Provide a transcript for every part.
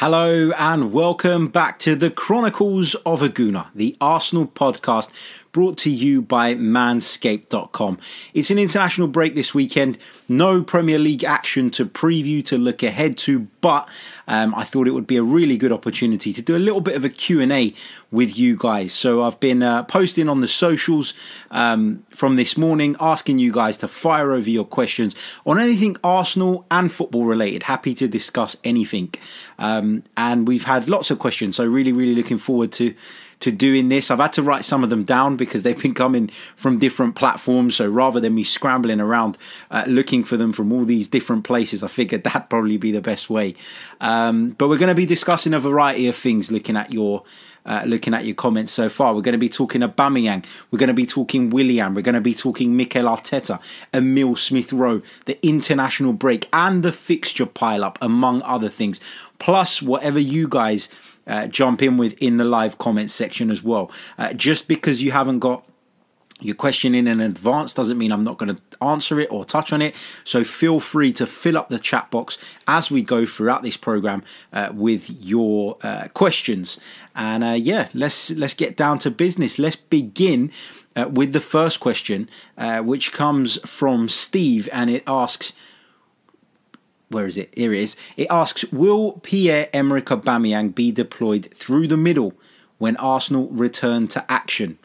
Hello and welcome back to the Chronicles of a Gooner, the Arsenal podcast brought to you by Manscaped.com. It's an international break this weekend, no Premier League action to preview, to look ahead to, but I thought it would be a really good opportunity to do a little bit of a Q&A with you guys. So I've been posting on the socials from this morning, asking you guys to fire over your questions on anything Arsenal and football related. Happy to discuss anything. And we've had lots of questions, so really looking forward to doing this. I've had to write some of them down because they've been coming from different platforms, so rather than me scrambling around looking for them from all these different places, I figured that'd probably be the best way. But we're going to be discussing a variety of things, looking at your comments so far. We're going to be talking Aubameyang, we're going to be talking Willian, we're going to be talking Mikel Arteta, Emile Smith-Rowe, the international break and the fixture pile-up, among other things, plus whatever you guys jump in with in the live comments section as well. Just because you haven't got your question in advance doesn't mean I'm not going to answer it or touch on it. So feel free to fill up the chat box as we go throughout this program with your questions. And let's get down to business. Let's begin with the first question, which comes from Steve, and it asks, where is it? Here it is. It asks, will Pierre-Emerick Aubameyang be deployed through the middle when Arsenal return to action?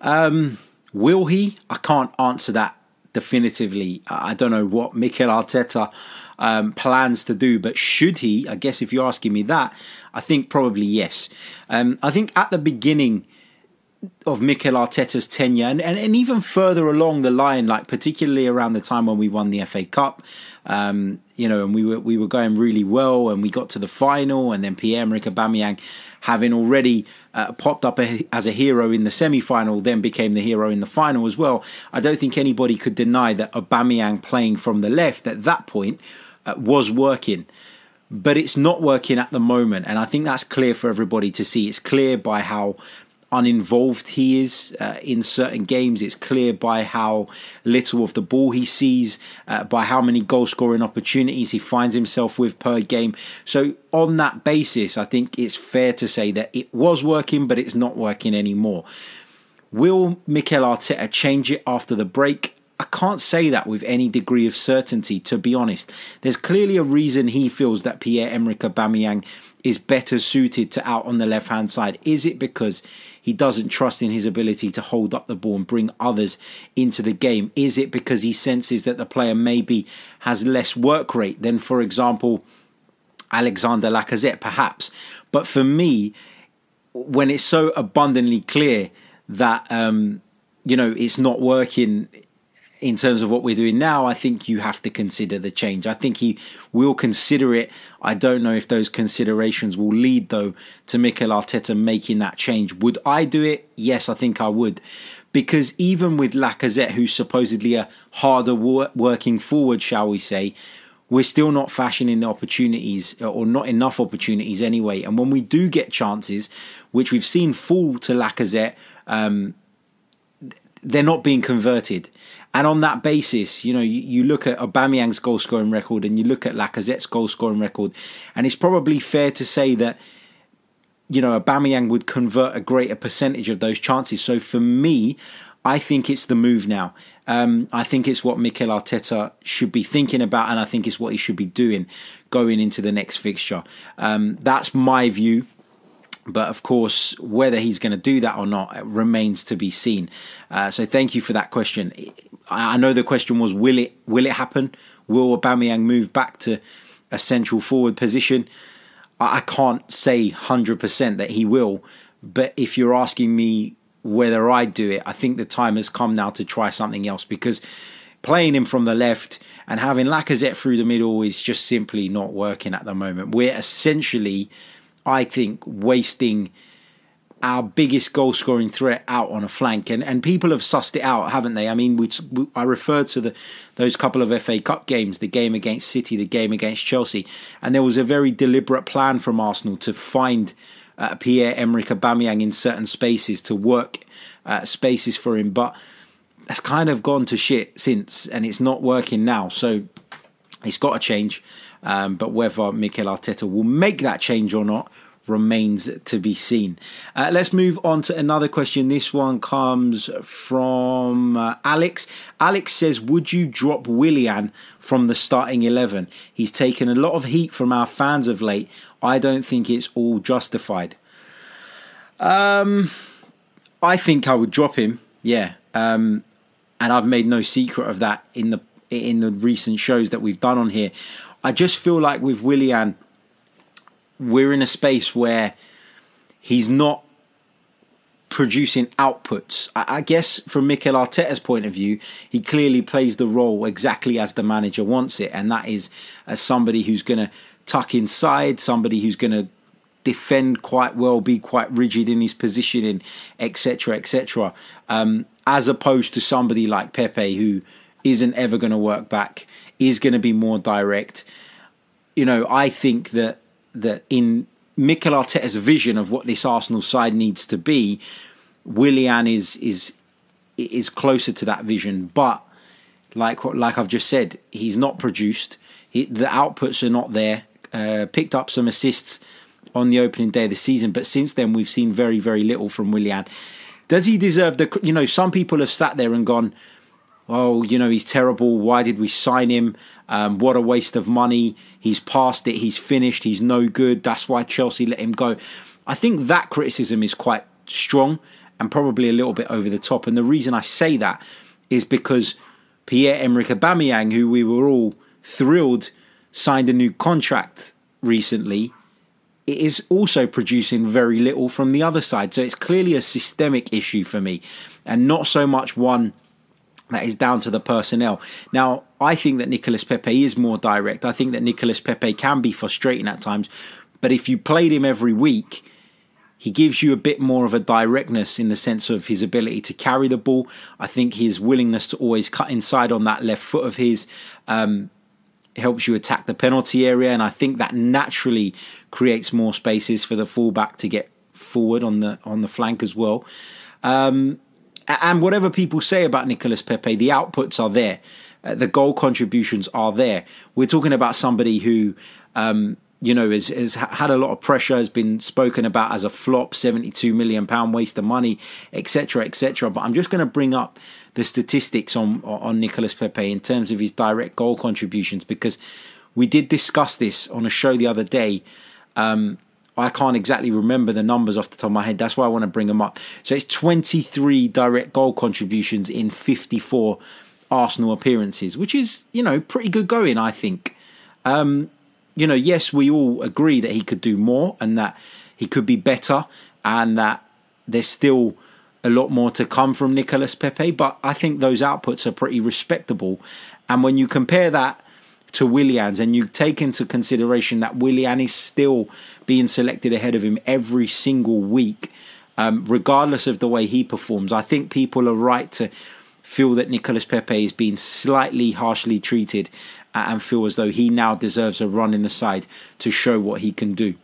Will he? I can't answer that definitively. I don't know what Mikel Arteta plans to do, but should he? I guess if you're asking me that, I think probably yes. I think at the beginning of Mikel Arteta's tenure and even further along the line, like particularly around the time when we won the FA Cup, and we were going really well and we got to the final, and then Pierre-Emerick Aubameyang, having already popped up as a hero in the semi-final, then became the hero in the final as well. I don't think anybody could deny that Aubameyang playing from the left at that point was working. But it's not working at the moment, and I think that's clear for everybody to see. It's clear by how uninvolved he is in certain games. It's clear by how little of the ball he sees, by how many goal scoring opportunities he finds himself with per game. So on that basis, I think it's fair to say that it was working, but it's not working anymore. Will Mikel Arteta change it after the break? I can't say that with any degree of certainty, to be honest. There's clearly a reason he feels that Pierre-Emerick Aubameyang is better suited to out on the left-hand side. Is it because he doesn't trust in his ability to hold up the ball and bring others into the game? Is it because he senses that the player maybe has less work rate than, for example, Alexandre Lacazette, perhaps? But for me, when it's so abundantly clear that, it's not working in terms of what we're doing now, I think you have to consider the change. I think he will consider it. I don't know if those considerations will lead, though, to Mikel Arteta making that change. Would I do it? Yes, I think I would. Because even with Lacazette, who's supposedly a harder working forward, shall we say, we're still not fashioning opportunities, or not enough opportunities anyway. And when we do get chances, which we've seen fall to Lacazette, they're not being converted. And on that basis, you look at Aubameyang's goal-scoring record and you look at Lacazette's goal-scoring record, and it's probably fair to say that, Aubameyang would convert a greater percentage of those chances. So for me, I think it's the move now. I think it's what Mikel Arteta should be thinking about, and I think it's what he should be doing going into the next fixture. That's my view. But of course, whether he's going to do that or not remains to be seen. So thank you for that question. I know the question was, will it happen? Will Aubameyang move back to a central forward position? I can't say 100% that he will. But if you're asking me whether I do it, I think the time has come now to try something else, because playing him from the left and having Lacazette through the middle is just simply not working at the moment. We're essentially, I think, wasting our biggest goal-scoring threat out on a flank. And people have sussed it out, haven't they? I mean, I referred to those couple of FA Cup games, the game against City, the game against Chelsea. And there was a very deliberate plan from Arsenal to find Pierre-Emerick Aubameyang in certain spaces, to work spaces for him. But that's kind of gone to shit since, and it's not working now. So it's got to change. But whether Mikel Arteta will make that change or not remains to be seen. Let's move on to another question. This one comes from Alex. Alex says, would you drop Willian from the starting 11? He's taken a lot of heat from our fans of late. I don't think it's all justified. I think I would drop him, yeah. And I've made no secret of that in the recent shows that we've done on here. I just feel like with Willian, we're in a space where he's not producing outputs. I guess from Mikel Arteta's point of view, he clearly plays the role exactly as the manager wants it. And that is as somebody who's going to tuck inside, somebody who's going to defend quite well, be quite rigid in his positioning, etc., etc. As opposed to somebody like Pepe, who isn't ever going to work back, is going to be more direct. You know, I think that in Mikel Arteta's vision of what this Arsenal side needs to be, Willian is closer to that vision. But like I've just said, he's not produced. The outputs are not there. Picked up some assists on the opening day of the season, but since then we've seen very, very little from Willian. Does he deserve the? You know, some people have sat there and gone, "Oh, you know, he's terrible. Why did we sign him? What a waste of money. He's past it. He's finished. He's no good. That's why Chelsea let him go." I think that criticism is quite strong and probably a little bit over the top. And the reason I say that is because Pierre-Emerick Aubameyang, who we were all thrilled, signed a new contract recently, is also producing very little from the other side. So it's clearly a systemic issue for me and not so much one that is down to the personnel. Now, I think that Nicolas Pepe is more direct. I think that Nicolas Pepe can be frustrating at times. But if you played him every week, he gives you a bit more of a directness in the sense of his ability to carry the ball. I think his willingness to always cut inside on that left foot of his helps you attack the penalty area. And I think that naturally creates more spaces for the fullback to get forward on the flank as well. And whatever people say about Nicolas Pepe, the outputs are there. The goal contributions are there. We're talking about somebody who, you know, has had a lot of pressure, has been spoken about as a flop, £72 million waste of money, etc., etc. But I'm just going to bring up the statistics on Nicolas Pepe in terms of his direct goal contributions, because we did discuss this on a show the other day. I can't exactly remember the numbers off the top of my head. That's why I want to bring them up. So it's 23 direct goal contributions in 54 Arsenal appearances, which is, you know, pretty good going, I think. You know, yes, we all agree that he could do more and that he could be better and that there's still a lot more to come from Nicolas Pepe. But I think those outputs are pretty respectable. And when you compare that to Willian's, and you take into consideration that Willian is still being selected ahead of him every single week, regardless of the way he performs, I think people are right to feel that Nicolas Pepe is being slightly harshly treated and feel as though he now deserves a run in the side to show what he can do.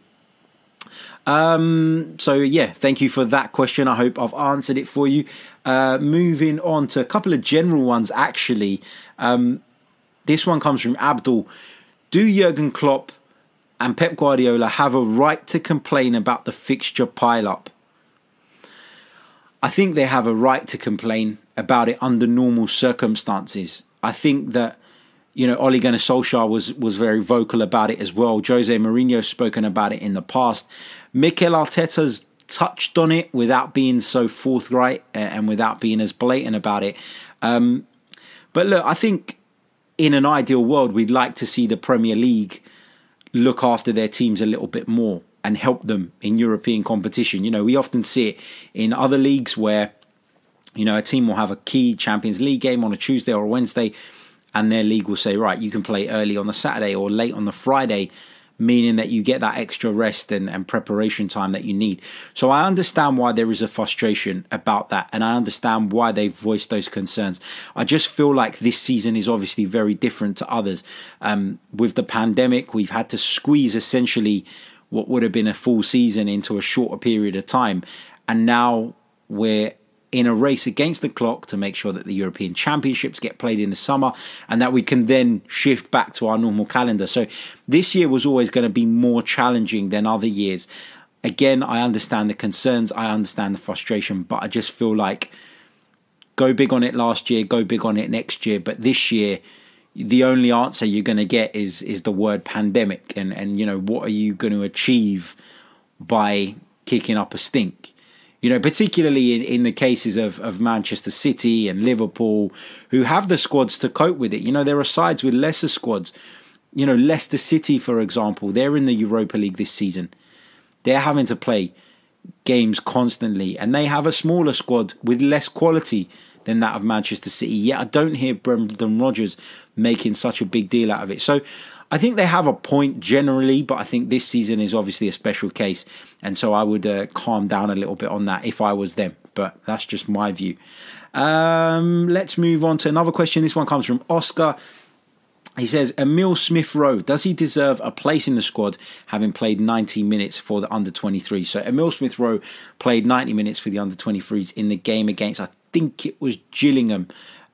So yeah, thank you for that question. I hope I've answered it for you. Moving on to a couple of general ones, actually. This one comes from Abdul. Do Jurgen Klopp and Pep Guardiola have a right to complain about the fixture pile-up? I think they have a right to complain about it under normal circumstances. I think that, you know, Ole Gunnar Solskjaer was very vocal about it as well. Jose Mourinho's spoken about it in the past. Mikel Arteta's touched on it without being so forthright and without being as blatant about it. But look, I think in an ideal world, we'd like to see the Premier League look after their teams a little bit more and help them in European competition. You know, we often see it in other leagues where, you know, a team will have a key Champions League game on a Tuesday or a Wednesday, and their league will say, right, you can play early on the Saturday or late on the Friday, meaning that you get that extra rest and preparation time that you need. So I understand why there is a frustration about that, and I understand why they've voiced those concerns. I just feel like this season is obviously very different to others. With the pandemic, we've had to squeeze essentially what would have been a full season into a shorter period of time, and now we're in a race against the clock to make sure that the European Championships get played in the summer and that we can then shift back to our normal calendar. So this year was always going to be more challenging than other years. Again, I understand the concerns, I understand the frustration, but I just feel like go big on it last year, go big on it next year. But this year, the only answer you're going to get is the word pandemic. And you know, what are you going to achieve by kicking up a stink? You know, particularly in the cases of Manchester City and Liverpool, who have the squads to cope with it. You know, there are sides with lesser squads. You know, Leicester City, for example, they're in the Europa League this season. They're having to play games constantly, and they have a smaller squad with less quality than that of Manchester City. Yet I don't hear Brendan Rodgers making such a big deal out of it. So I think they have a point generally, but I think this season is obviously a special case. And so I would calm down a little bit on that if I was them. But that's just my view. Let's move on to another question. This one comes from Oscar. He says, Emile Smith-Rowe, does he deserve a place in the squad having played 90 minutes for the under-23? So Emile Smith-Rowe played 90 minutes for the under-23s in the game against, I think it was Gillingham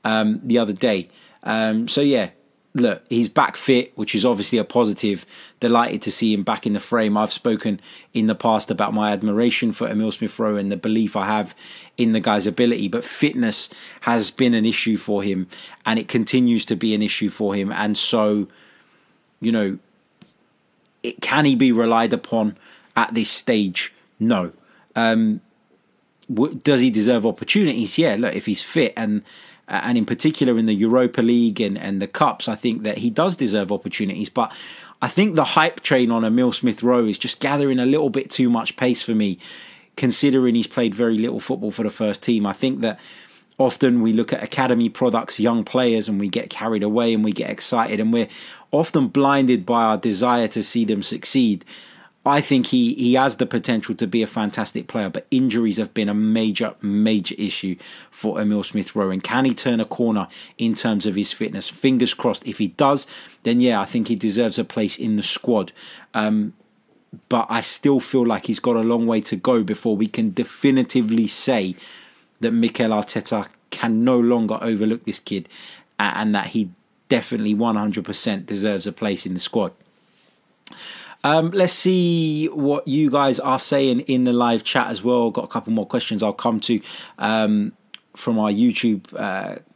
the other day. So yeah. Look, he's back fit, which is obviously a positive. Delighted to see him back in the frame. I've spoken in the past about my admiration for Emile Smith-Rowe and the belief I have in the guy's ability. But fitness has been an issue for him, and it continues to be an issue for him. And so, you know, can he be relied upon at this stage? No. Does he deserve opportunities? Yeah, look, if he's fit and in particular in the Europa League and the Cups, I think that he does deserve opportunities. But I think the hype train on Emile Smith-Rowe is just gathering a little bit too much pace for me, considering he's played very little football for the first team. I think that often we look at academy products, young players, and we get carried away and we get excited, and we're often blinded by our desire to see them succeed. I think he has the potential to be a fantastic player, but injuries have been a major, major issue for Emile Smith-Rowe. And can he turn a corner in terms of his fitness? Fingers crossed. If he does, then yeah, I think he deserves a place in the squad. But I still feel like he's got a long way to go before we can definitively say that Mikel Arteta can no longer overlook this kid and that he definitely 100% deserves a place in the squad. Let's see what you guys are saying in the live chat as well. Got a couple more questions I'll come to from our YouTube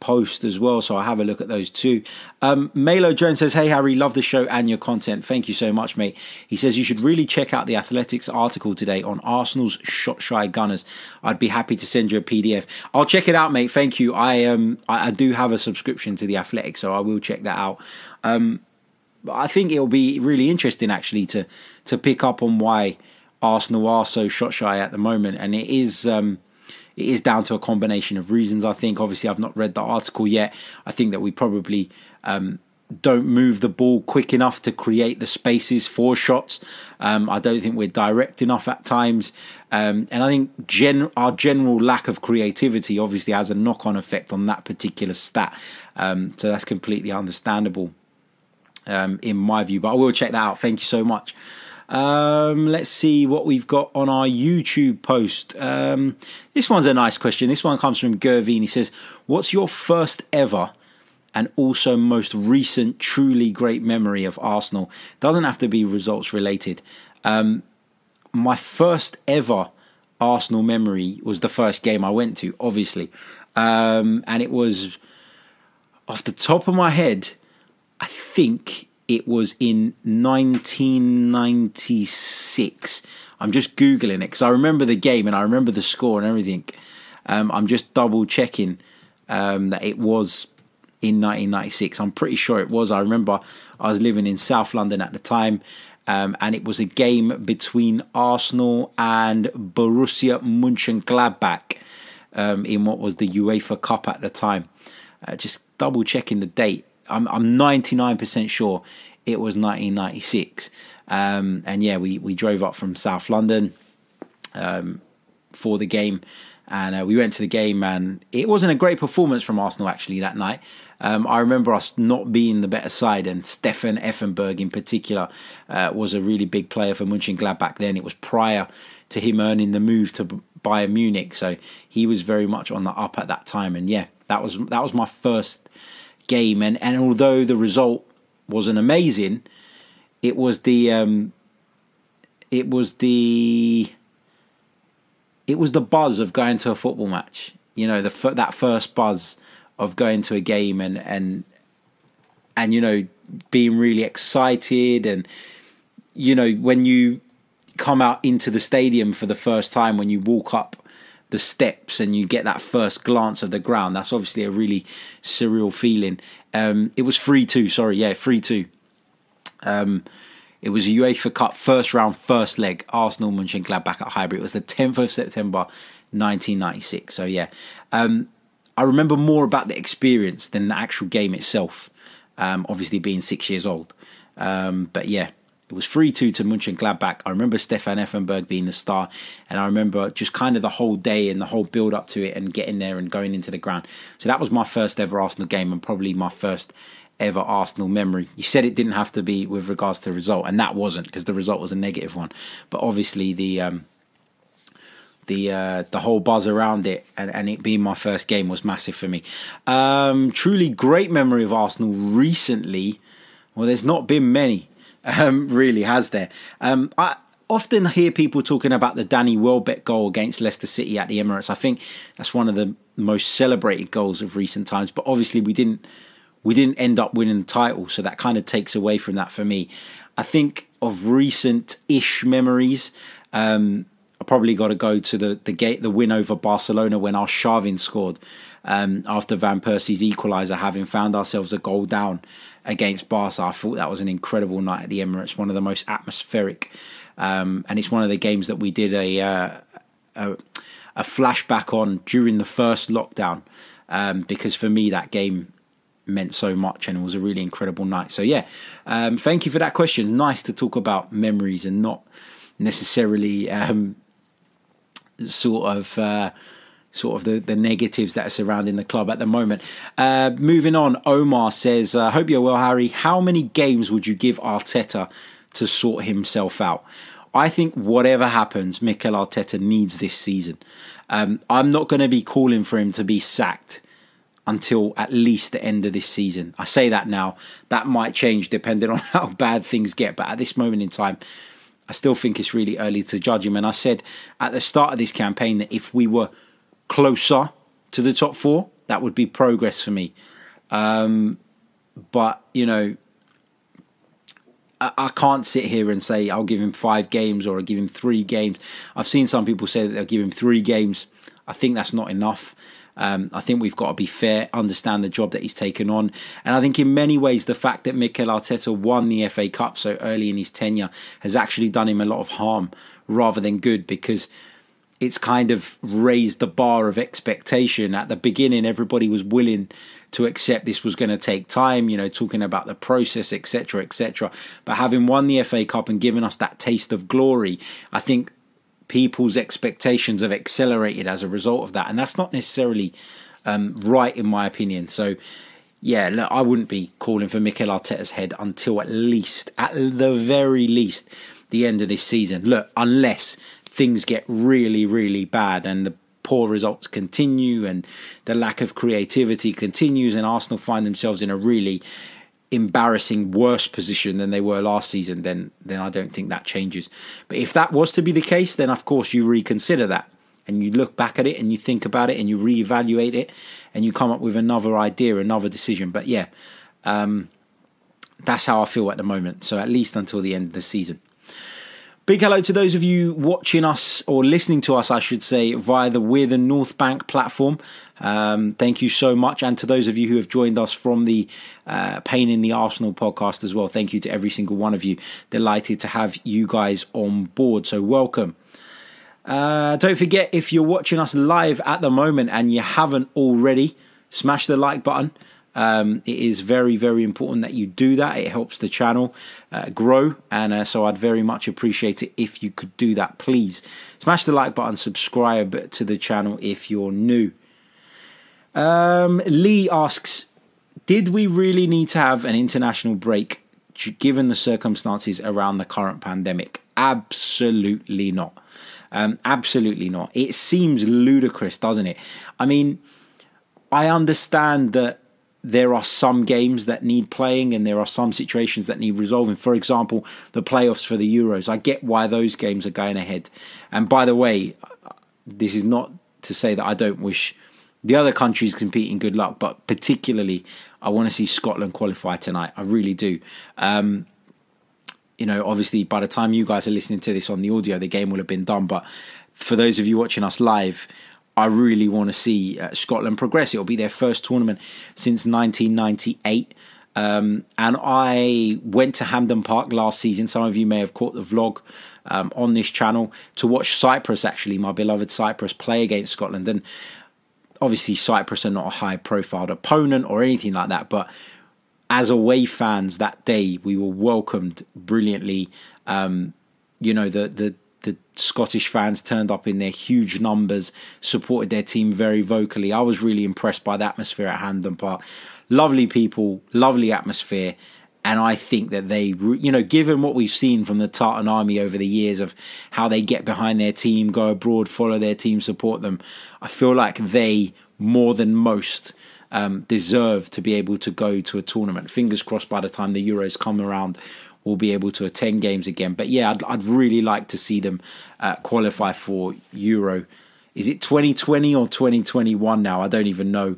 post as well, so I'll have a look at those too. Melo Jones says, hey Harry, love the show and your content. Thank you so much, mate. He says, you should really check out the Athletic's article today on Arsenal's shot shy Gunners. I'd be happy to send you a PDF. I'll check it out, mate. Thank you. I do have a subscription to the Athletic, so I will check that out. I think it'll be really interesting actually to pick up on why Arsenal are so shot shy at the moment, and it is down to a combination of reasons. I think obviously I've not read the article yet. I think that we probably don't move the ball quick enough to create the spaces for shots. I don't think we're direct enough at times, and I think our general lack of creativity obviously has a knock-on effect on that particular stat, so that's completely understandable. In my view, but I will check that out. Thank you so much. Let's see what we've got on our YouTube post. This one's a nice question. This one comes from Gervin. He says, what's your first ever and also most recent truly great memory of Arsenal? Doesn't have to be results related. My first ever Arsenal memory was the first game I went to, obviously. And it was off the top of my head, I think it was in 1996. I'm just Googling it because I remember the game and I remember the score and everything. I'm just double checking that it was in 1996. I'm pretty sure it was. I remember I was living in South London at the time, and it was a game between Arsenal and Borussia Mönchengladbach in what was the UEFA Cup at the time. Just double checking the date. I'm 99% sure it was 1996. And yeah, we drove up from South London for the game. And we went to the game, and it wasn't a great performance from Arsenal, actually, that night. I remember us not being the better side, and Stefan Effenberg in particular was a really big player for Mönchengladbach then. It was prior to him earning the move to Bayern Munich, so he was very much on the up at that time. And yeah, that was my first game. And although the result wasn't amazing, it was the buzz of going to a football match, you know, that first buzz of going to a game and you know, being really excited, and you know, when you come out into the stadium for the first time, when you walk up the steps and you get that first glance of the ground, that's obviously a really surreal feeling. It was 3-2. Sorry, yeah, 3-2. It was a UEFA Cup first round, first leg, Arsenal Mönchengladbach at Highbury. It was the 10th of September, 1996. So yeah, I remember more about the experience than the actual game itself. Obviously being 6 years old, but yeah, it was 3-2 to Mönchengladbach. I remember Stefan Effenberg being the star, and I remember just kind of the whole day and the whole build up to it, and getting there and going into the ground. So that was my first ever Arsenal game, and probably my first ever Arsenal memory. You said it didn't have to be with regards to the result, and that wasn't, because the result was a negative one. But obviously the whole buzz around it, and it being my first game, was massive for me. Truly great memory of Arsenal recently. Well, there's not been many, really, has there? I often hear people talking about the Danny Welbeck goal against Leicester City at the Emirates. I think that's one of the most celebrated goals of recent times. But obviously we didn't end up winning the title, so that kind of takes away from that for me. I think of recent-ish memories, I probably got to go to the win over Barcelona when Arshavin scored after Van Persie's equaliser, having found ourselves a goal down against Barca. I thought that was an incredible night at the Emirates, one of the most atmospheric, and it's one of the games that we did a flashback on during the first lockdown, because for me that game meant so much, and it was a really incredible night. So yeah, thank you for that question. Nice to talk about memories and not necessarily sort of the negatives that are surrounding the club at the moment. Moving on, Omar says, I hope you're well, Harry. How many games would you give Arteta to sort himself out? I think whatever happens, Mikel Arteta needs this season. I'm not going to be calling for him to be sacked until at least the end of this season. I say that now. That might change depending on how bad things get. But at this moment in time, I still think it's really early to judge him. And I said at the start of this campaign that if we were closer to the top four, that would be progress for me. But, you know, I can't sit here and say I'll give him 5 games or I'll give him 3 games. I've seen some people say that they'll give him 3 games. I think that's not enough. I think we've got to be fair, understand the job that he's taken on. And I think in many ways, the fact that Mikel Arteta won the FA Cup so early in his tenure has actually done him a lot of harm rather than good, because it's kind of raised the bar of expectation. At the beginning, everybody was willing to accept this was going to take time, you know, talking about the process, etc., etc. But having won the FA Cup and given us that taste of glory, I think people's expectations have accelerated as a result of that, and that's not necessarily right, in my opinion. So, yeah, look, I wouldn't be calling for Mikel Arteta's head until at the very least, the end of this season. Look, unless things get really, really bad and the poor results continue and the lack of creativity continues and Arsenal find themselves in a really embarrassing, worse position than they were last season, then I don't think that changes. But if that was to be the case, then of course you reconsider that and you look back at it and you think about it and you reevaluate it and you come up with another idea, another decision. But yeah, that's how I feel at the moment. So at least until the end of the season. Big hello to those of you watching us, or listening to us, I should say, via the We're the North Bank platform. Thank you so much. And to those of you who have joined us from the Pain in the Arsenal podcast as well, thank you to every single one of you. Delighted to have you guys on board. So welcome. Don't forget, if you're watching us live at the moment and you haven't already, smash the like button. It is very, very important that you do that. It helps the channel grow, and so I'd very much appreciate it if you could do that, please. Smash the like button, subscribe to the channel if you're new. Lee asks, did we really need to have an international break given the circumstances around the current pandemic? Absolutely not. Absolutely not. It seems ludicrous, doesn't it? I mean, I understand that there are some games that need playing and there are some situations that need resolving. For example, the playoffs for the Euros. I get why those games are going ahead. And by the way, this is not to say that I don't wish the other countries competing good luck, but particularly I want to see Scotland qualify tonight. I really do. You know, obviously, by the time you guys are listening to this on the audio, the game will have been done. But for those of you watching us live, I really want to see Scotland progress. It'll be their first tournament since 1998. And I went to Hampden Park last season. Some of you may have caught the vlog on this channel to watch Cyprus, actually, my beloved Cyprus, play against Scotland. And obviously, Cyprus are not a high-profile opponent or anything like that, but as away fans that day, we were welcomed brilliantly. You know, the Scottish fans turned up in their huge numbers, supported their team very vocally. I was really impressed by the atmosphere at Hampden Park. Lovely people, lovely atmosphere. And I think that they, you know, given what we've seen from the Tartan Army over the years of how they get behind their team, go abroad, follow their team, support them, I feel like they, more than most, deserve to be able to go to a tournament. Fingers crossed by the time the Euros come around, we'll be able to attend games again. But yeah, I'd really like to see them qualify for Euro. Is it 2020 or 2021 now? I don't even know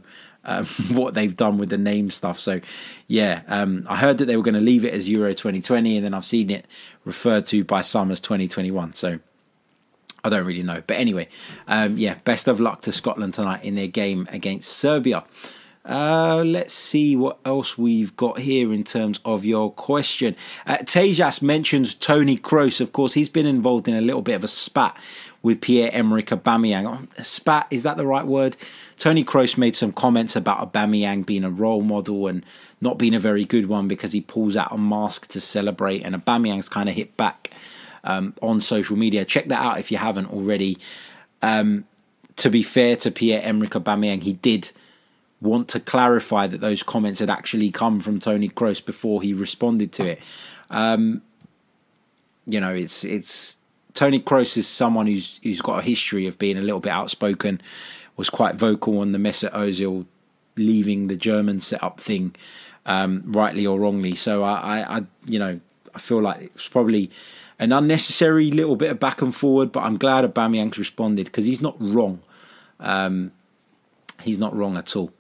what they've done with the name stuff. So yeah, I heard that they were going to leave it as Euro 2020, and then I've seen it referred to by some as 2021. So I don't really know. But anyway, yeah, best of luck to Scotland tonight in their game against Serbia. Let's see what else we've got here in terms of your question. Tejas mentions Tony Kroos. Of course, he's been involved in a little bit of a spat with Pierre-Emerick Aubameyang. Oh, spat, is that the right word? Tony Kroos made some comments about Aubameyang being a role model and not being a very good one because he pulls out a mask to celebrate, and Aubameyang's kind of hit back on social media. Check that out if you haven't already. To be fair to Pierre-Emerick Aubameyang, he did want to clarify that those comments had actually come from Tony Kroos before he responded to it. You know, it's Tony Kroos is someone who's got a history of being a little bit outspoken, was quite vocal on the Mesut Ozil leaving the German setup thing, rightly or wrongly. So I you know, I feel like it was probably an unnecessary little bit of back and forward, but I'm glad Aubameyang's responded because he's not wrong. He's not wrong at all.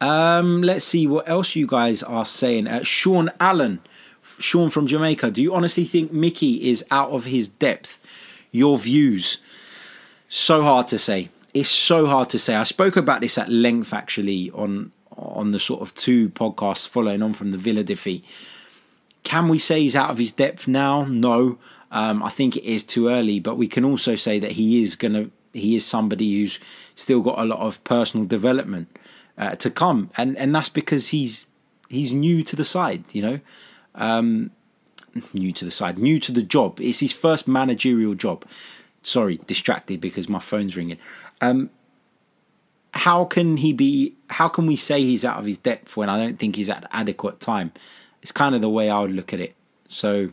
Let's see what else you guys are saying. Sean Allen, Sean from Jamaica. Do you honestly think Mickey is out of his depth? Your views? So hard to say. It's so hard to say. I spoke about this at length actually on the sort of two podcasts following on from the Villa defeat. Can we say he's out of his depth now? No. I think it is too early, but we can also say that he is somebody who's still got a lot of personal development to come, and that's because he's new to the side, you know, new to the job. It's his first managerial job. Sorry, distracted because my phone's ringing. How can we say he's out of his depth when I don't think he's at adequate time? It's kind of the way I would look at it. So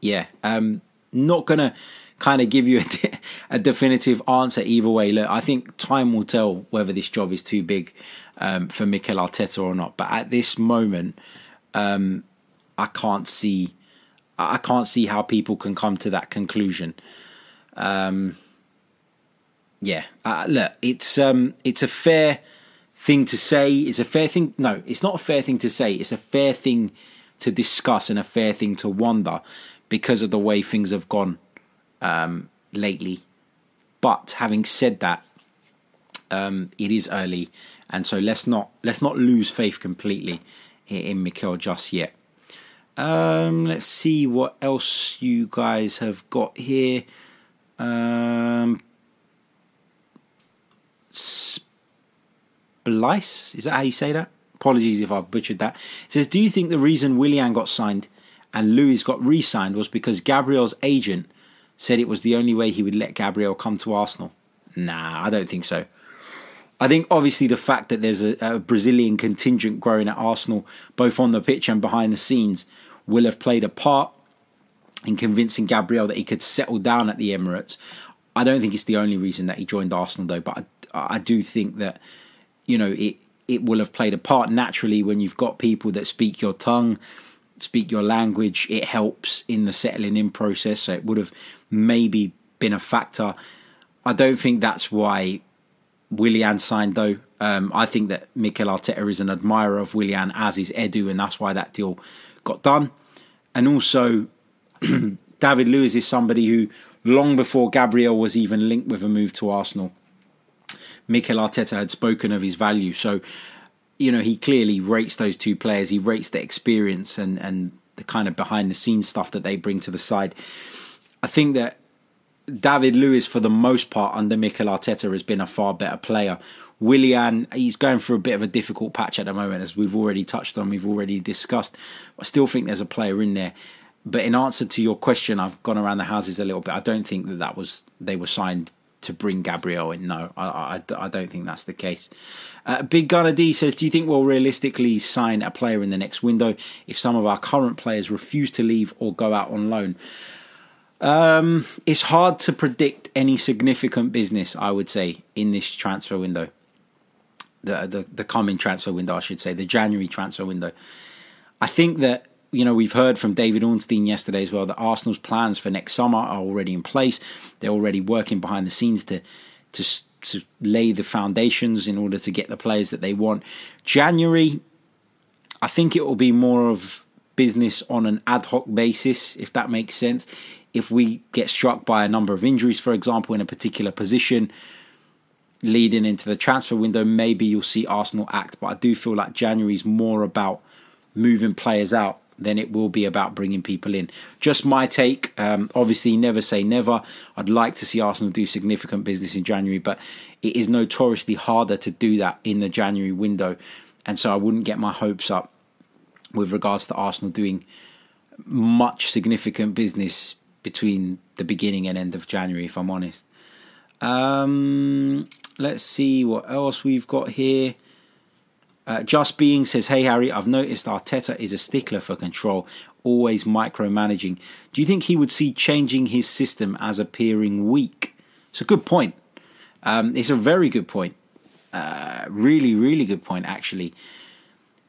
yeah, not gonna kind of give you a definitive answer either way. Look, I think time will tell whether this job is too big for Mikel Arteta or not. But at this moment, I can't see how people can come to that conclusion. Look, it's a fair thing to say. It's a fair thing. No, it's not a fair thing to say. It's a fair thing to discuss and a fair thing to wonder because of the way things have gone lately. But having said that, it is early, and so let's not lose faith completely in Mikel just yet. Let's see what else you guys have got here. Blice, is that how you say that? Apologies if I've butchered that. It says, do you think the reason Willian got signed and Luiz got re-signed was because Gabriel's agent said it was the only way he would let Gabriel come to Arsenal? Nah, I don't think so. I think obviously the fact that there's a Brazilian contingent growing at Arsenal, both on the pitch and behind the scenes, will have played a part in convincing Gabriel that he could settle down at the Emirates. I don't think it's the only reason that he joined Arsenal though, but I do think that, you know, it will have played a part naturally when you've got people that speak your tongue, speak your language. It helps in the settling in process, so it would have maybe been a factor. I don't think that's why Willian signed though. I think that Mikel Arteta is an admirer of Willian, as is Edu, and that's why that deal got done. And also David Luiz is somebody who, long before Gabriel was even linked with a move to Arsenal, Mikel Arteta had spoken of his value. So, you know, he clearly rates those two players. He rates the experience and the kind of behind-the-scenes stuff that they bring to the side. I think that David Luiz, for the most part, under Mikel Arteta, has been a far better player. Willian, he's going through a bit of a difficult patch at the moment, as we've already touched on, we've already discussed. I still think there's a player in there. But in answer to your question, I've gone around the houses a little bit. I don't think that was they were signed to bring Gabriel in. No, I don't think that's the case. Big Gunner D says, do you think we'll realistically sign a player in the next window if some of our current players refuse to leave or go out on loan? It's hard to predict any significant business, I would say, in this transfer window. The coming transfer window, I should say. The January transfer window. I think that, you know, we've heard from David Ornstein yesterday as well that Arsenal's plans for next summer are already in place. They're already working behind the scenes to lay the foundations in order to get the players that they want. January, I think it will be more of business on an ad hoc basis, if that makes sense. If we get struck by a number of injuries, for example, in a particular position leading into the transfer window, maybe you'll see Arsenal act. But I do feel like January's more about moving players out then it will be about bringing people in. Just my take. Obviously, never say never. I'd like to see Arsenal do significant business in January, but it is notoriously harder to do that in the January window. And so I wouldn't get my hopes up with regards to Arsenal doing much significant business between the beginning and end of January, if I'm honest. Let's see what else we've got here. Just Being says, hey Harry, I've noticed Arteta is a stickler for control, always micromanaging. Do you think he would see changing his system as appearing weak? It's a good point. It's a very good point. Really, really good point, actually.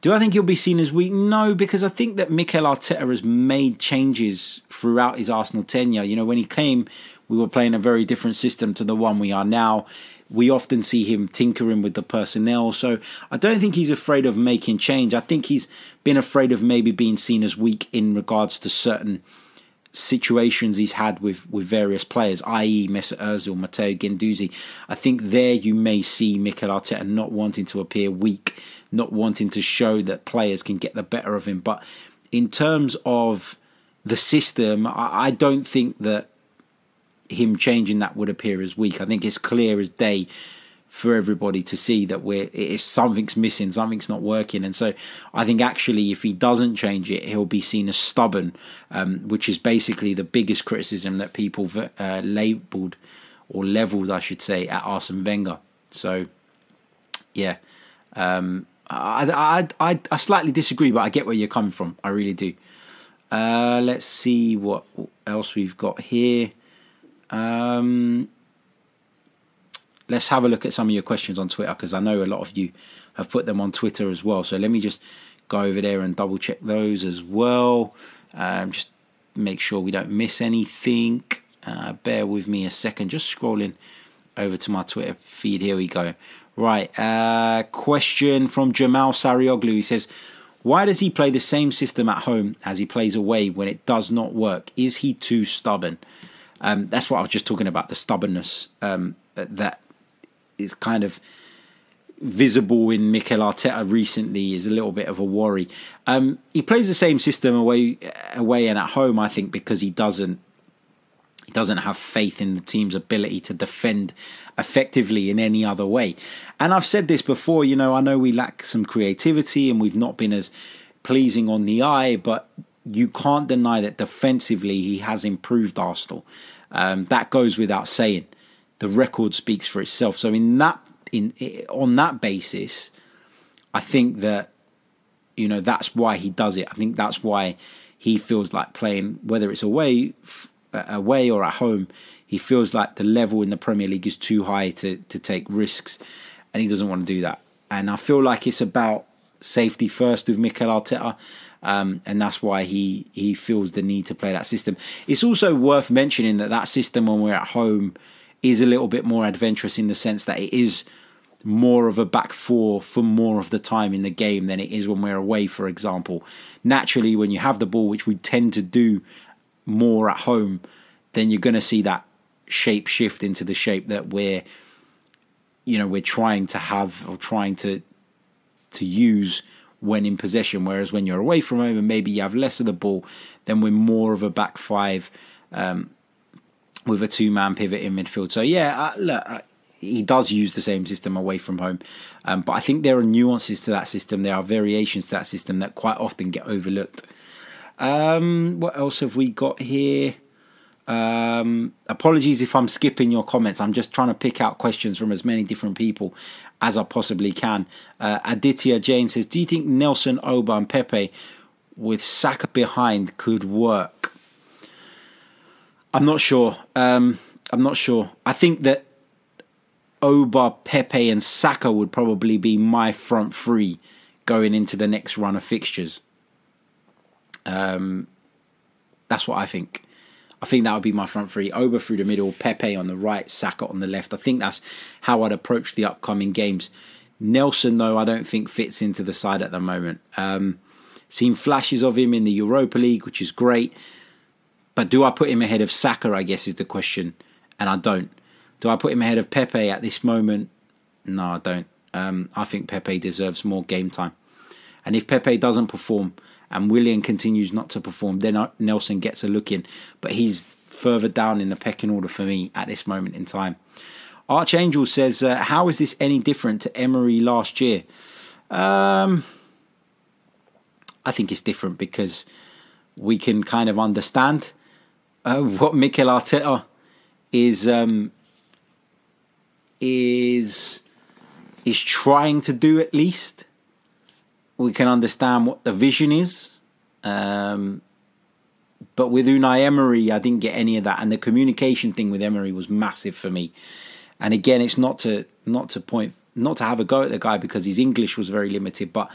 Do I think he'll be seen as weak? No, because I think that Mikel Arteta has made changes throughout his Arsenal tenure. You know, when he came, we were playing a very different system to the one we are now. We often see him tinkering with the personnel. So I don't think he's afraid of making change. I think he's been afraid of maybe being seen as weak in regards to certain situations he's had with various players, i.e. Mesut Ozil, Matteo Guendouzi. I think there you may see Mikel Arteta not wanting to appear weak, not wanting to show that players can get the better of him. But in terms of the system, I don't think that him changing that would appear as weak. I think it's clear as day for everybody to see that something's missing, something's not working. And so I think actually if he doesn't change it, he'll be seen as stubborn, which is basically the biggest criticism that people leveled, I should say, at Arsene Wenger. So, yeah, I slightly disagree, but I get where you're coming from. I really do. Let's see what else we've got here. Let's have a look at some of your questions on Twitter, because I know a lot of you have put them on Twitter as well. So let me just go over there and double check those as well. Just make sure we don't miss anything. Bear with me a second. Just scrolling over to my Twitter feed. Here we go. Right. Question from Jamal Sarioglu. He says, why does he play the same system at home as he plays away when it does not work? Is he too stubborn? That's what I was just talking about, the stubbornness that is kind of visible in Mikel Arteta recently is a little bit of a worry. He plays the same system away and at home, I think, because he doesn't He doesn't have faith in the team's ability to defend effectively in any other way. And I've said this before, you know, I know we lack some creativity and we've not been as pleasing on the eye, but you can't deny that defensively he has improved Arsenal. That goes without saying. The record speaks for itself. So on that basis, I think that, you know, that's why he does it. I think that's why he feels like playing, whether it's away or at home, he feels like the level in the Premier League is too high to take risks, and he doesn't want to do that. And I feel like it's about safety first with Mikel Arteta, and that's why he feels the need to play that system. It's also worth mentioning that system when we're at home is a little bit more adventurous in the sense that it is more of a back four for more of the time in the game than it is when we're away, for example. Naturally, when you have the ball, which we tend to do more at home, then you're going to see that shape shift into the shape that we're trying to have or trying to use when in possession. Whereas when you're away from home and maybe you have less of the ball, then we're more of a back five with a two-man pivot in midfield. So yeah, he does use the same system away from home. But I think there are nuances to that system. There are variations to that system that quite often get overlooked. What else have we got here? Apologies if I'm skipping your comments. I'm just trying to pick out questions from as many different people as I possibly can. Aditya Jane says, do you think Nelson, Oba and Pepe with Saka behind could work? I'm not sure. I think that Oba, Pepe and Saka would probably be my front three going into the next run of fixtures. That's what I think. I think that would be my front three. Oba through the middle, Pepe on the right, Saka on the left. I think that's how I'd approach the upcoming games. Nelson, though, I don't think fits into the side at the moment. Seen flashes of him in the Europa League, which is great. But do I put him ahead of Saka, I guess, is the question. And I don't. Do I put him ahead of Pepe at this moment? No, I don't. I think Pepe deserves more game time. And if Pepe doesn't perform and Willian continues not to perform, then Nelson gets a look in. But he's further down in the pecking order for me at this moment in time. Archangel says, how is this any different to Emery last year? I think it's different because we can kind of understand what Mikel Arteta is trying to do at least. We can understand what the vision is. But with Unai Emery, I didn't get any of that. And the communication thing with Emery was massive for me. And again, it's not to have a go at the guy because his English was very limited, but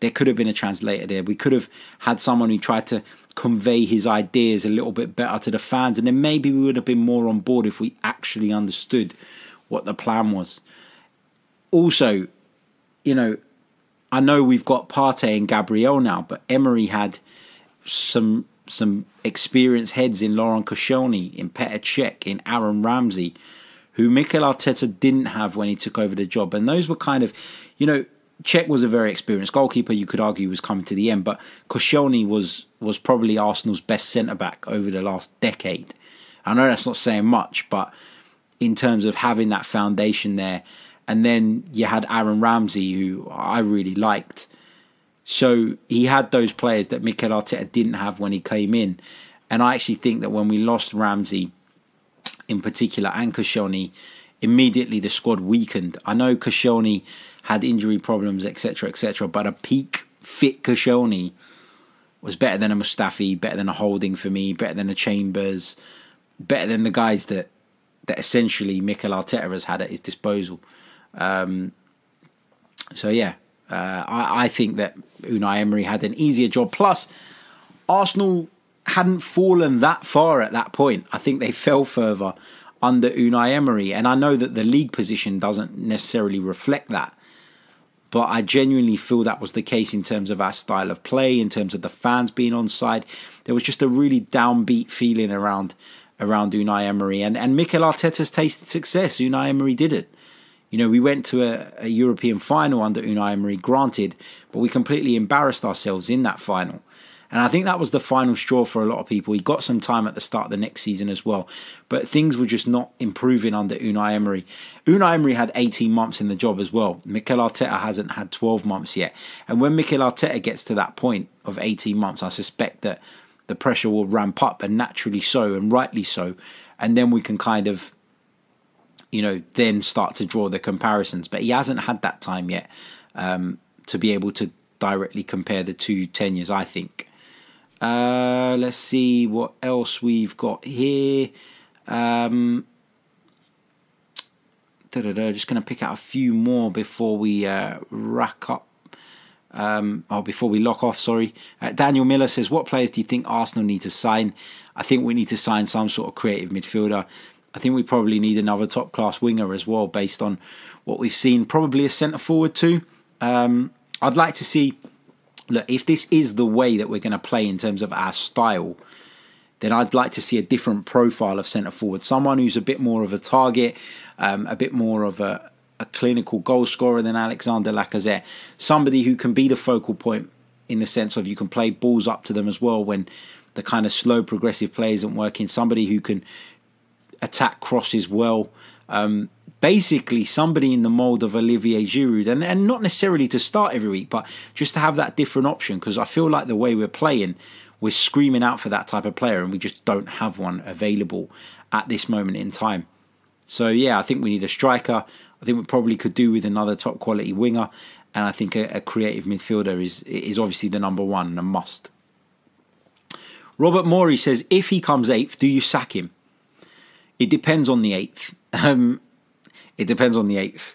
there could have been a translator there. We could have had someone who tried to convey his ideas a little bit better to the fans. And then maybe we would have been more on board if we actually understood what the plan was. Also, you know, I know we've got Partey and Gabriel now, but Emery had some experienced heads in Laurent Koscielny, in Petr Cech, in Aaron Ramsey, who Mikel Arteta didn't have when he took over the job. And those were kind of, you know, Cech was a very experienced goalkeeper, you could argue was coming to the end, but Koscielny was probably Arsenal's best centre-back over the last decade. I know that's not saying much, but in terms of having that foundation there. And then you had Aaron Ramsey, who I really liked. So he had those players that Mikel Arteta didn't have when he came in. And I actually think that when we lost Ramsey in particular and Koscielny, immediately the squad weakened. I know Koscielny had injury problems, etc., but a peak fit Koscielny was better than a Mustafi, better than a Holding for me, better than a Chambers, better than the guys that essentially Mikel Arteta has had at his disposal. I think that Unai Emery had an easier job. Plus, Arsenal hadn't fallen that far at that point. I think they fell further under Unai Emery. And I know that the league position doesn't necessarily reflect that. But I genuinely feel that was the case in terms of our style of play, in terms of the fans being on side. There was just a really downbeat feeling around Unai Emery. And Mikel Arteta's tasted success. Unai Emery didn't. You know, we went to a European final under Unai Emery, granted, but we completely embarrassed ourselves in that final. And I think that was the final straw for a lot of people. He got some time at the start of the next season as well. But things were just not improving under Unai Emery. Unai Emery had 18 months in the job as well. Mikel Arteta hasn't had 12 months yet. And when Mikel Arteta gets to that point of 18 months, I suspect that the pressure will ramp up, and naturally so, and rightly so. And then we can kind of, you know, then start to draw the comparisons. But he hasn't had that time yet to be able to directly compare the two tenures, I think. Let's see what else we've got here. Just going to pick out a few more before we lock off. Daniel Miller says, what players do you think Arsenal need to sign? I think we need to sign some sort of creative midfielder. I think we probably need another top-class winger as well, based on what we've seen. Probably a centre-forward too. I'd like to see, look, if this is the way that we're going to play in terms of our style, then I'd like to see a different profile of centre-forward. Someone who's a bit more of a target, a bit more of a clinical goal scorer than Alexandre Lacazette. Somebody who can be the focal point in the sense of you can play balls up to them as well when the kind of slow, progressive play isn't working. Somebody who can attack crosses well. Basically, somebody in the mould of Olivier Giroud, and not necessarily to start every week, but just to have that different option, because I feel like the way we're playing, we're screaming out for that type of player, and we just don't have one available at this moment in time. So, yeah, I think we need a striker. I think we probably could do with another top-quality winger, and I think a creative midfielder is obviously the number one and a must. Robert Morey says, if he comes 8th, do you sack him? It depends on the 8th. It depends on the 8th.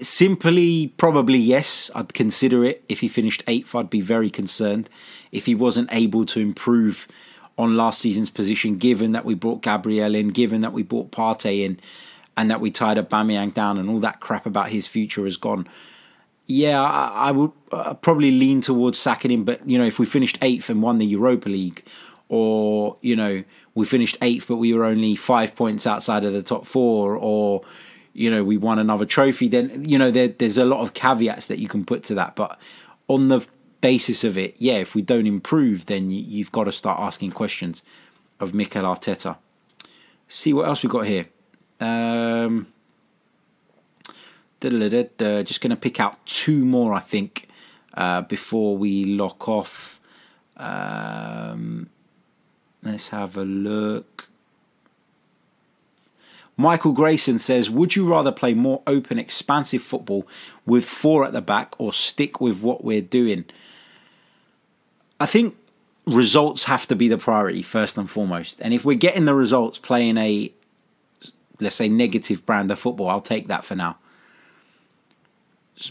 Simply, probably yes, I'd consider it. If he finished 8th, I'd be very concerned. If he wasn't able to improve on last season's position, given that we brought Gabriel in, given that we brought Partey in, and that we tied Aubameyang down, and all that crap about his future is gone. Yeah, I would probably lean towards sacking him. But, you know, if we finished 8th and won the Europa League, or, you know, we finished 8th, but we were only 5 points outside of the top 4, or, you know, we won another trophy, then, you know, there's a lot of caveats that you can put to that. But on the basis of it, yeah, if we don't improve, then you've got to start asking questions of Mikel Arteta. See what else we've got here. Just going to pick out two more, I think, before we lock off. Let's have a look. Michael Grayson says, would you rather play more open, expansive football with 4 at the back, or stick with what we're doing? I think results have to be the priority first and foremost. And if we're getting the results playing a, let's say, negative brand of football, I'll take that for now.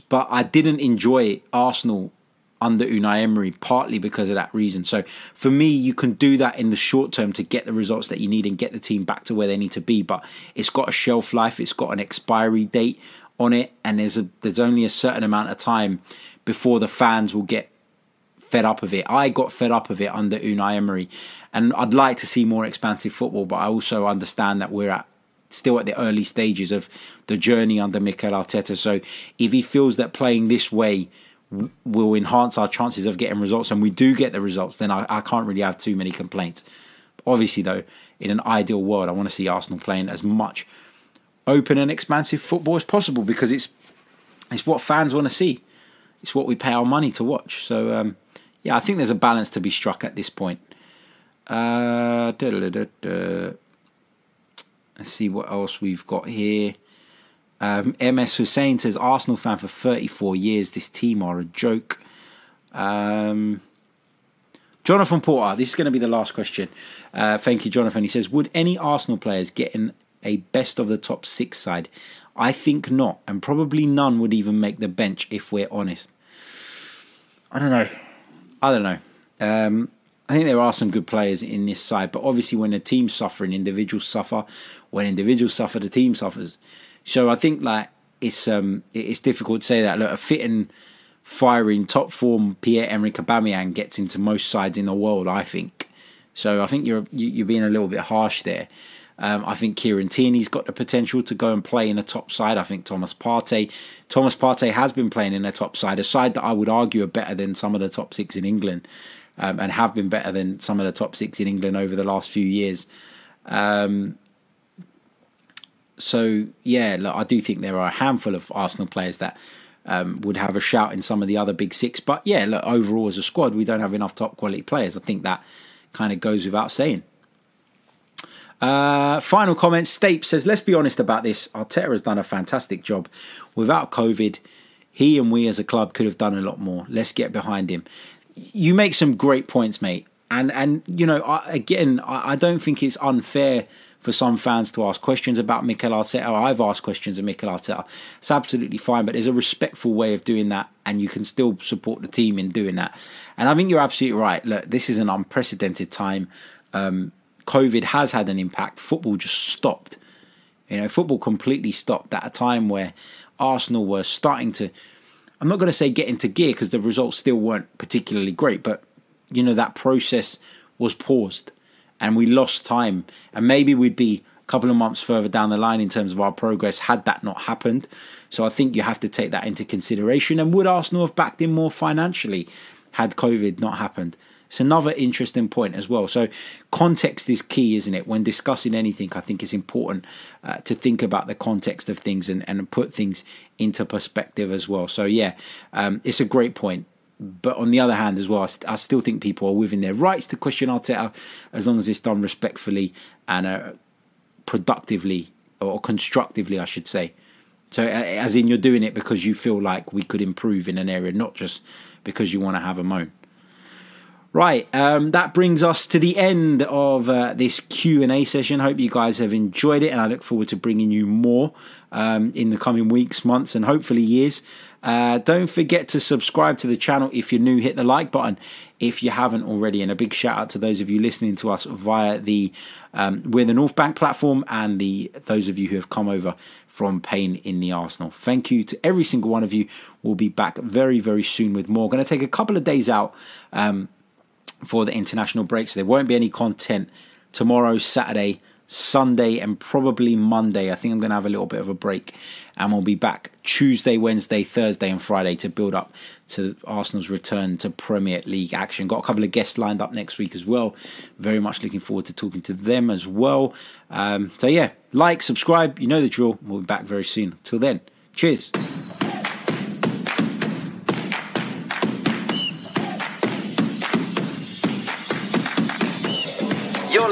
But I didn't enjoy Arsenal under Unai Emery, partly because of that reason. So for me, you can do that in the short term to get the results that you need and get the team back to where they need to be. But it's got a shelf life. It's got an expiry date on it. And there's only a certain amount of time before the fans will get fed up of it. I got fed up of it under Unai Emery. And I'd like to see more expansive football, but I also understand that we're still at the early stages of the journey under Mikel Arteta. So if he feels that playing this way will enhance our chances of getting results, and we do get the results, then I can't really have too many complaints. Obviously, though, in an ideal world, I want to see Arsenal playing as much open and expansive football as possible, because it's what fans want to see. It's what we pay our money to watch. So, yeah, I think there's a balance to be struck at this point. Let's see what else we've got here. MS Hussein says, Arsenal fan for 34 years. This team are a joke. Jonathan Porter, this is going to be the last question. Thank you, Jonathan. He says, would any Arsenal players get in a best of the top 6 side? I think not. And probably none would even make the bench, if we're honest. I don't know. I think there are some good players in this side. But obviously when a team's suffering, individuals suffer. When individuals suffer, the team suffers. So I think like it's difficult to say that. Look, a fit and firing top form Pierre-Emerick Aubameyang gets into most sides in the world, I think. So I think you're being a little bit harsh there. I think Kieran Tierney's got the potential to go and play in a top side. I think Thomas Partey has been playing in a top side, a side that I would argue are better than some of the top six in England, and have been better than some of the top six in England over the last few years. So, yeah, look, I do think there are a handful of Arsenal players that would have a shout in some of the other big six. But, yeah, look, overall as a squad, we don't have enough top-quality players. I think that kind of goes without saying. Final comment, Stapes says, let's be honest about this. Arteta has done a fantastic job. Without COVID, he and we as a club could have done a lot more. Let's get behind him. You make some great points, mate. And you know, I don't think it's unfair for some fans to ask questions about Mikel Arteta. I've asked questions of Mikel Arteta. It's absolutely fine, but there's a respectful way of doing that, and you can still support the team in doing that. And I think you're absolutely right. Look, this is an unprecedented time. COVID has had an impact. Football just stopped. You know, football completely stopped at a time where Arsenal were starting to, I'm not going to say get into gear because the results still weren't particularly great, but you know, that process was paused and we lost time. And maybe we'd be a couple of months further down the line in terms of our progress had that not happened. So I think you have to take that into consideration. And would Arsenal have backed in more financially had COVID not happened? It's another interesting point as well. So context is key, isn't it? When discussing anything, I think it's important to think about the context of things and put things into perspective as well. So, yeah, it's a great point. But on the other hand as well, I still think people are within their rights to question Arteta as long as it's done respectfully and productively or constructively, I should say. So as in you're doing it because you feel like we could improve in an area, not just because you want to have a moan. Right, that brings us to the end of this Q&A session. Hope you guys have enjoyed it, and I look forward to bringing you more in the coming weeks, months, and hopefully years. Don't forget to subscribe to the channel. If you're new, hit the like button if you haven't already. And a big shout out to those of you listening to us via the We're the North Bank platform and those of you who have come over from Pain in the Arsenal. Thank you to every single one of you. We'll be back very, very soon with more. Going to take a couple of days out for the international break, so there won't be any content tomorrow, Saturday, Sunday, and probably Monday. I think I'm going to have a little bit of a break, and we'll be back Tuesday, Wednesday, Thursday and Friday to build up to Arsenal's return to Premier League action. Got a couple of guests lined up next week as well. Very much looking forward to talking to them as well. So yeah, like, subscribe, you know the drill. We'll be back very soon. Till then, cheers. You're